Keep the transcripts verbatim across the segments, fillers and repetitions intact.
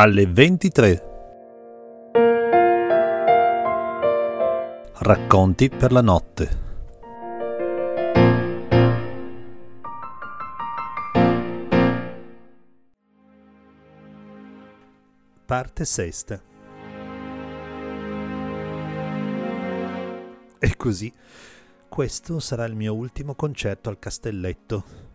alle ventitré. Racconti per la notte. Parte sesta. E così, questo sarà il mio ultimo concerto al Castelletto.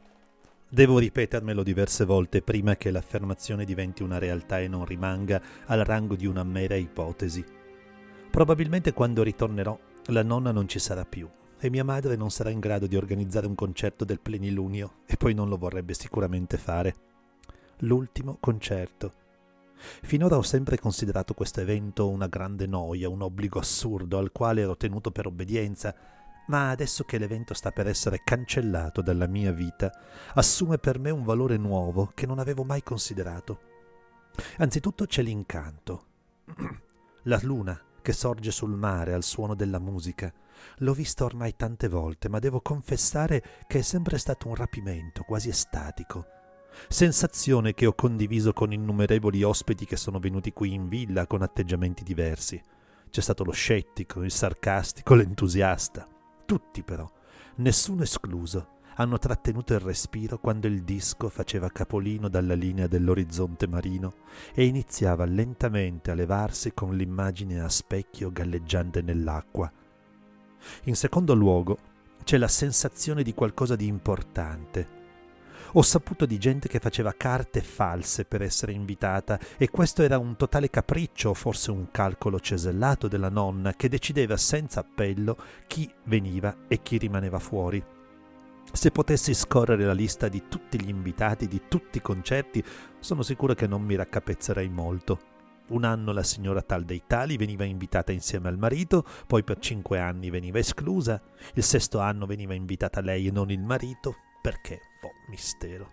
Devo ripetermelo diverse volte prima che l'affermazione diventi una realtà e non rimanga al rango di una mera ipotesi. Probabilmente quando ritornerò la nonna non ci sarà più e mia madre non sarà in grado di organizzare un concerto del plenilunio, e poi non lo vorrebbe sicuramente fare. L'ultimo concerto. Finora ho sempre considerato questo evento una grande noia, un obbligo assurdo al quale ero tenuto per obbedienza, ma adesso che l'evento sta per essere cancellato dalla mia vita, assume per me un valore nuovo che non avevo mai considerato. Anzitutto c'è l'incanto. La luna che sorge sul mare al suono della musica. L'ho vista ormai tante volte, ma devo confessare che è sempre stato un rapimento, quasi estatico. Sensazione che ho condiviso con innumerevoli ospiti che sono venuti qui in villa con atteggiamenti diversi. C'è stato lo scettico, il sarcastico, l'entusiasta. Tutti però, nessuno escluso, hanno trattenuto il respiro quando il disco faceva capolino dalla linea dell'orizzonte marino e iniziava lentamente a levarsi con l'immagine a specchio galleggiante nell'acqua. In secondo luogo, c'è la sensazione di qualcosa di importante. Ho saputo di gente che faceva carte false per essere invitata, e questo era un totale capriccio o forse un calcolo cesellato della nonna, che decideva senza appello chi veniva e chi rimaneva fuori. Se potessi scorrere la lista di tutti gli invitati, di tutti i concerti, sono sicuro che non mi raccapezzerei molto. Un anno la signora tal dei tali veniva invitata insieme al marito, poi per cinque anni veniva esclusa, il sesto anno veniva invitata lei e non il marito. Perché? Boh, mistero.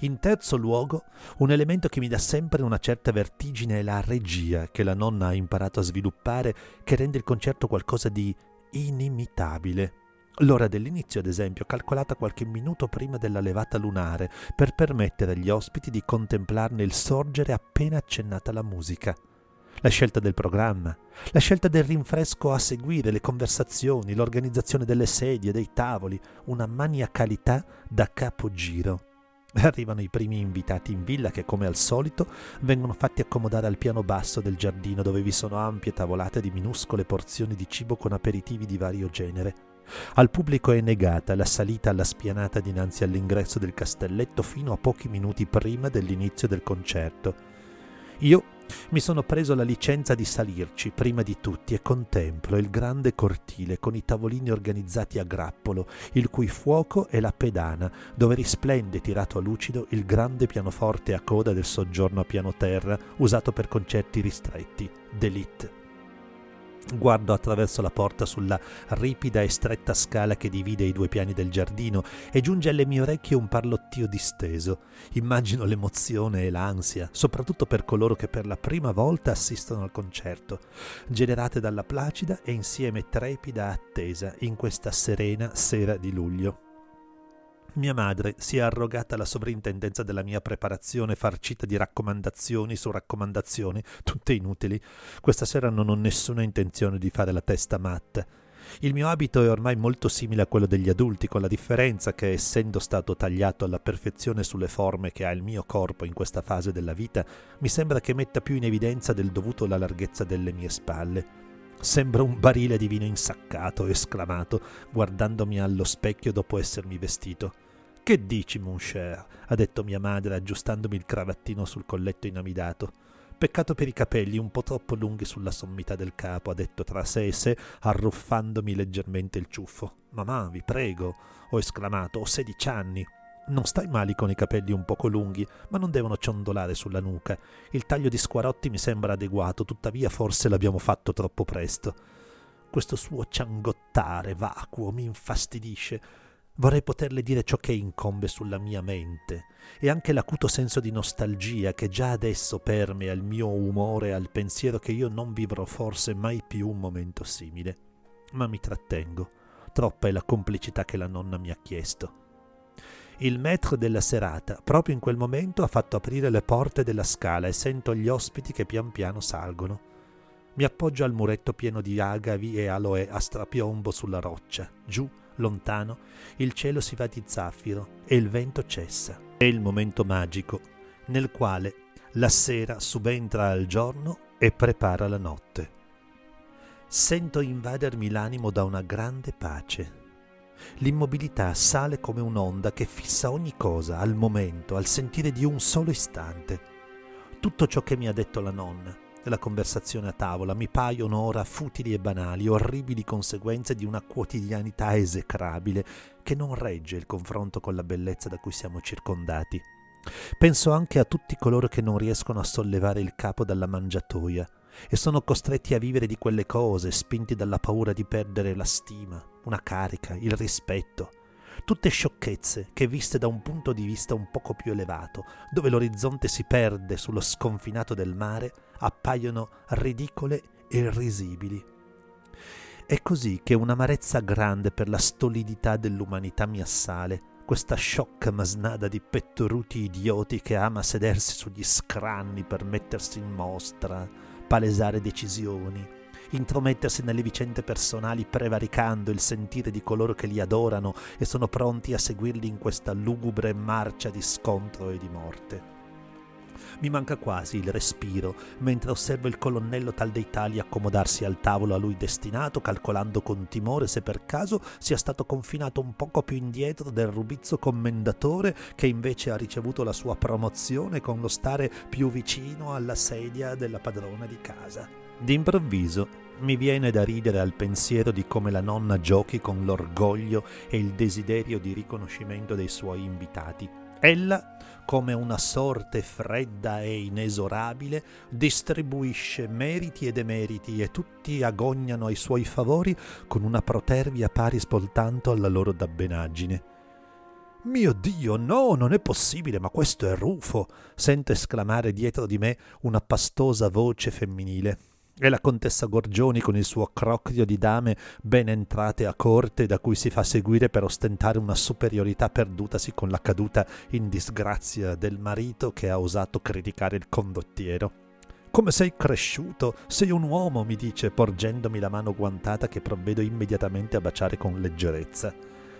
In terzo luogo, un elemento che mi dà sempre una certa vertigine è la regia che la nonna ha imparato a sviluppare, che rende il concerto qualcosa di inimitabile. L'ora dell'inizio, ad esempio, calcolata qualche minuto prima della levata lunare, per permettere agli ospiti di contemplarne il sorgere appena accennata la musica. La scelta del programma, la scelta del rinfresco a seguire, le conversazioni, l'organizzazione delle sedie, dei tavoli, una maniacalità da capogiro. Arrivano i primi invitati in villa che, come al solito, vengono fatti accomodare al piano basso del giardino, dove vi sono ampie tavolate di minuscole porzioni di cibo con aperitivi di vario genere. Al pubblico è negata la salita alla spianata dinanzi all'ingresso del Castelletto fino a pochi minuti prima dell'inizio del concerto. Io mi sono preso la licenza di salirci prima di tutti e contemplo il grande cortile con i tavolini organizzati a grappolo, il cui fuoco è la pedana, dove risplende tirato a lucido il grande pianoforte a coda del soggiorno a piano terra, usato per concerti ristretti, d'élite. Guardo attraverso la porta sulla ripida e stretta scala che divide i due piani del giardino e giunge alle mie orecchie un parlottio disteso. Immagino l'emozione e l'ansia, soprattutto per coloro che per la prima volta assistono al concerto, generate dalla placida e insieme trepida attesa in questa serena sera di luglio. Mia madre si è arrogata la sovrintendenza della mia preparazione, farcita di raccomandazioni su raccomandazioni, tutte inutili. Questa sera non ho nessuna intenzione di fare la testa matta. Il mio abito è ormai molto simile a quello degli adulti, con la differenza che, essendo stato tagliato alla perfezione sulle forme che ha il mio corpo in questa fase della vita, mi sembra che metta più in evidenza del dovuto la larghezza delle mie spalle. Sembra un barile di vino insaccato, esclamato, guardandomi allo specchio dopo essermi vestito. «Che dici, mon cher?» ha detto mia madre, aggiustandomi il cravattino sul colletto inamidato. «Peccato per i capelli un po' troppo lunghi sulla sommità del capo», ha detto tra sé e sé, arruffandomi leggermente il ciuffo. «Mamma, vi prego», ho esclamato, «ho sedici anni». Non stai male con i capelli un poco lunghi, ma non devono ciondolare sulla nuca. Il taglio di Squarotti mi sembra adeguato, tuttavia forse l'abbiamo fatto troppo presto. Questo suo ciangottare vacuo mi infastidisce. Vorrei poterle dire ciò che incombe sulla mia mente, e anche l'acuto senso di nostalgia che già adesso permea il mio umore al pensiero che io non vivrò forse mai più un momento simile. Ma mi trattengo. Troppa è la complicità che la nonna mi ha chiesto. Il maître della serata, proprio in quel momento, ha fatto aprire le porte della scala e sento gli ospiti che pian piano salgono. Mi appoggio al muretto pieno di agavi e aloe a strapiombo sulla roccia. Giù, lontano, il cielo si va di zaffiro e il vento cessa. È il momento magico nel quale la sera subentra al giorno e prepara la notte. Sento invadermi l'animo da una grande pace. L'immobilità sale come un'onda che fissa ogni cosa al momento, al sentire di un solo istante. Tutto ciò che mi ha detto la nonna, la conversazione a tavola, mi paiono ora futili e banali, orribili conseguenze di una quotidianità esecrabile che non regge il confronto con la bellezza da cui siamo circondati. Penso anche a tutti coloro che non riescono a sollevare il capo dalla mangiatoia e sono costretti a vivere di quelle cose, spinti dalla paura di perdere la stima, una carica, il rispetto. Tutte sciocchezze che, viste da un punto di vista un poco più elevato, dove l'orizzonte si perde sullo sconfinato del mare, appaiono ridicole e risibili. È così che un'amarezza grande per la stolidità dell'umanità mi assale, questa sciocca masnada di pettoruti idioti che ama sedersi sugli scranni per mettersi in mostra, palesare decisioni, intromettersi nelle vicende personali prevaricando il sentire di coloro che li adorano e sono pronti a seguirli in questa lugubre marcia di scontro e di morte. Mi manca quasi il respiro mentre osservo il colonnello tal dei tali accomodarsi al tavolo a lui destinato, calcolando con timore se per caso sia stato confinato un poco più indietro del rubizzo commendatore, che invece ha ricevuto la sua promozione con lo stare più vicino alla sedia della padrona di casa. D'improvviso mi viene da ridere al pensiero di come la nonna giochi con l'orgoglio e il desiderio di riconoscimento dei suoi invitati. Ella, come una sorte fredda e inesorabile, distribuisce meriti e demeriti e tutti agognano ai suoi favori con una protervia pari soltanto alla loro dabbenaggine. «Mio Dio, no, non è possibile, ma questo è Rufo!» sento esclamare dietro di me una pastosa voce femminile. È la contessa Gorgioni con il suo crocchio di dame ben entrate a corte, da cui si fa seguire per ostentare una superiorità perdutasi con la caduta in disgrazia del marito che ha osato criticare il condottiero. «Come sei cresciuto? Sei un uomo», mi dice, porgendomi la mano guantata che provvedo immediatamente a baciare con leggerezza.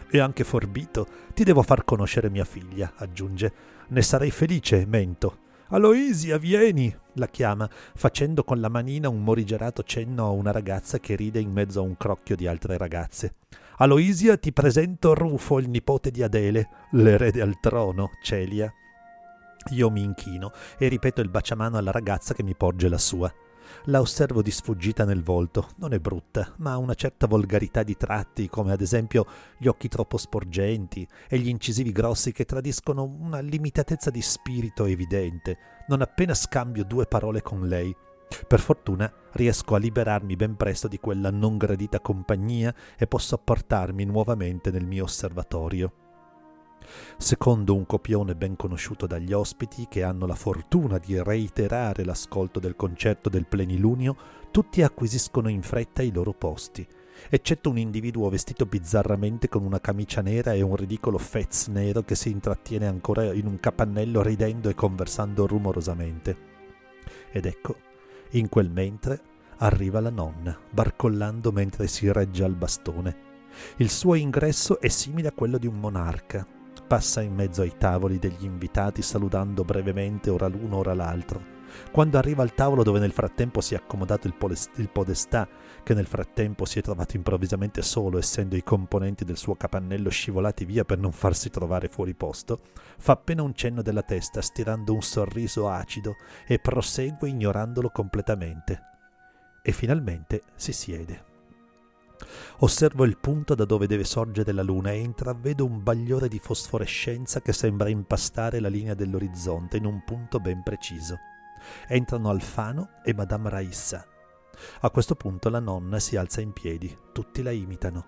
«E anche forbito. Ti devo far conoscere mia figlia», aggiunge. «Ne sarei felice», mento. «Aloisia, vieni!» la chiama, facendo con la manina un morigerato cenno a una ragazza che ride in mezzo a un crocchio di altre ragazze. «Aloisia, ti presento Rufo, il nipote di Adele, l'erede al trono, Celia». Io mi inchino e ripeto il baciamano alla ragazza che mi porge la sua. La osservo di sfuggita nel volto. Non è brutta, ma ha una certa volgarità di tratti, come ad esempio gli occhi troppo sporgenti e gli incisivi grossi che tradiscono una limitatezza di spirito evidente. Non appena scambio due parole con lei. Per fortuna riesco a liberarmi ben presto di quella non gradita compagnia e posso apportarmi nuovamente nel mio osservatorio. Secondo un copione ben conosciuto dagli ospiti, che hanno la fortuna di reiterare l'ascolto del concerto del plenilunio, tutti acquisiscono in fretta i loro posti, eccetto un individuo vestito bizzarramente con una camicia nera e un ridicolo fez nero che si intrattiene ancora in un capannello ridendo e conversando rumorosamente. Ed ecco, in quel mentre, arriva la nonna, barcollando mentre si regge al bastone. Il suo ingresso è simile a quello di un monarca. Passa in mezzo ai tavoli degli invitati salutando brevemente ora l'uno ora l'altro. Quando arriva al tavolo dove nel frattempo si è accomodato il, polest- il podestà, che nel frattempo si è trovato improvvisamente solo, essendo i componenti del suo capannello scivolati via per non farsi trovare fuori posto, fa appena un cenno della testa stirando un sorriso acido e prosegue ignorandolo completamente. E finalmente si siede. Osservo il punto da dove deve sorgere la luna e intravedo un bagliore di fosforescenza che sembra impastare la linea dell'orizzonte in un punto ben preciso. Entrano Alfano e Madame Raïssa. A questo punto la nonna si alza in piedi, tutti la imitano.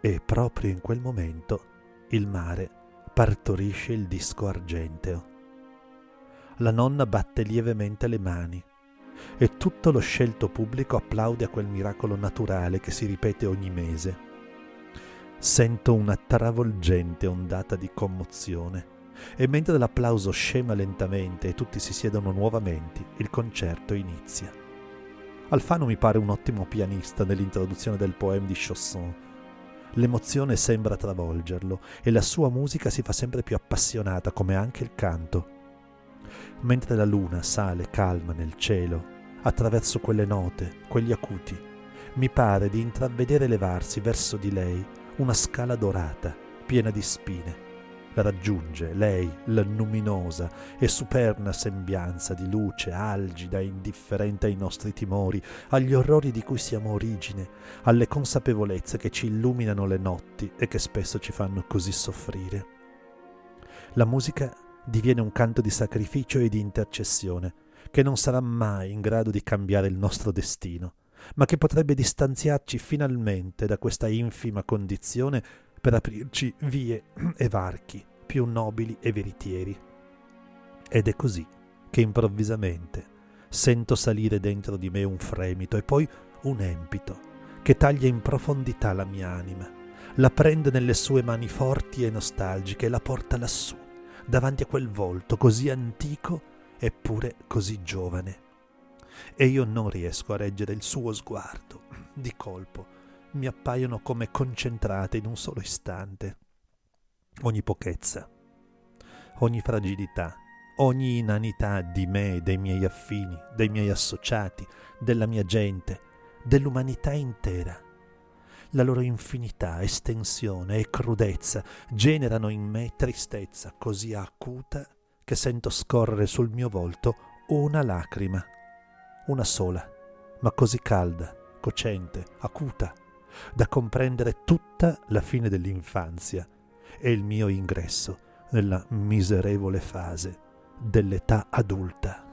E proprio in quel momento il mare partorisce il disco argenteo. La nonna batte lievemente le mani e tutto lo scelto pubblico applaude a quel miracolo naturale che si ripete ogni mese. Sento una travolgente ondata di commozione e mentre l'applauso scema lentamente e tutti si siedono nuovamente, il concerto inizia. Alfano mi pare un ottimo pianista nell'introduzione del poema di Chausson. L'emozione sembra travolgerlo e la sua musica si fa sempre più appassionata, come anche il canto. Mentre la luna sale calma nel cielo, attraverso quelle note, quegli acuti, mi pare di intravedere elevarsi verso di lei una scala dorata, piena di spine. Raggiunge lei la luminosa e superna sembianza di luce, algida e indifferente ai nostri timori, agli orrori di cui siamo origine, alle consapevolezze che ci illuminano le notti e che spesso ci fanno così soffrire. La musica diviene un canto di sacrificio e di intercessione, che non sarà mai in grado di cambiare il nostro destino, ma che potrebbe distanziarci finalmente da questa infima condizione per aprirci vie e varchi più nobili e veritieri. Ed è così che improvvisamente sento salire dentro di me un fremito e poi un empito che taglia in profondità la mia anima, la prende nelle sue mani forti e nostalgiche e la porta lassù, davanti a quel volto così antico eppure così giovane. E io non riesco a reggere il suo sguardo. Di colpo mi appaiono come concentrate in un solo istante ogni pochezza, ogni fragilità, ogni inanità di me, dei miei affini, dei miei associati, della mia gente, dell'umanità intera. La loro infinità, estensione e crudezza generano in me tristezza così acuta che sento scorrere sul mio volto una lacrima. Una sola, ma così calda, cocente, acuta, da comprendere tutta la fine dell'infanzia e il mio ingresso nella miserevole fase dell'età adulta.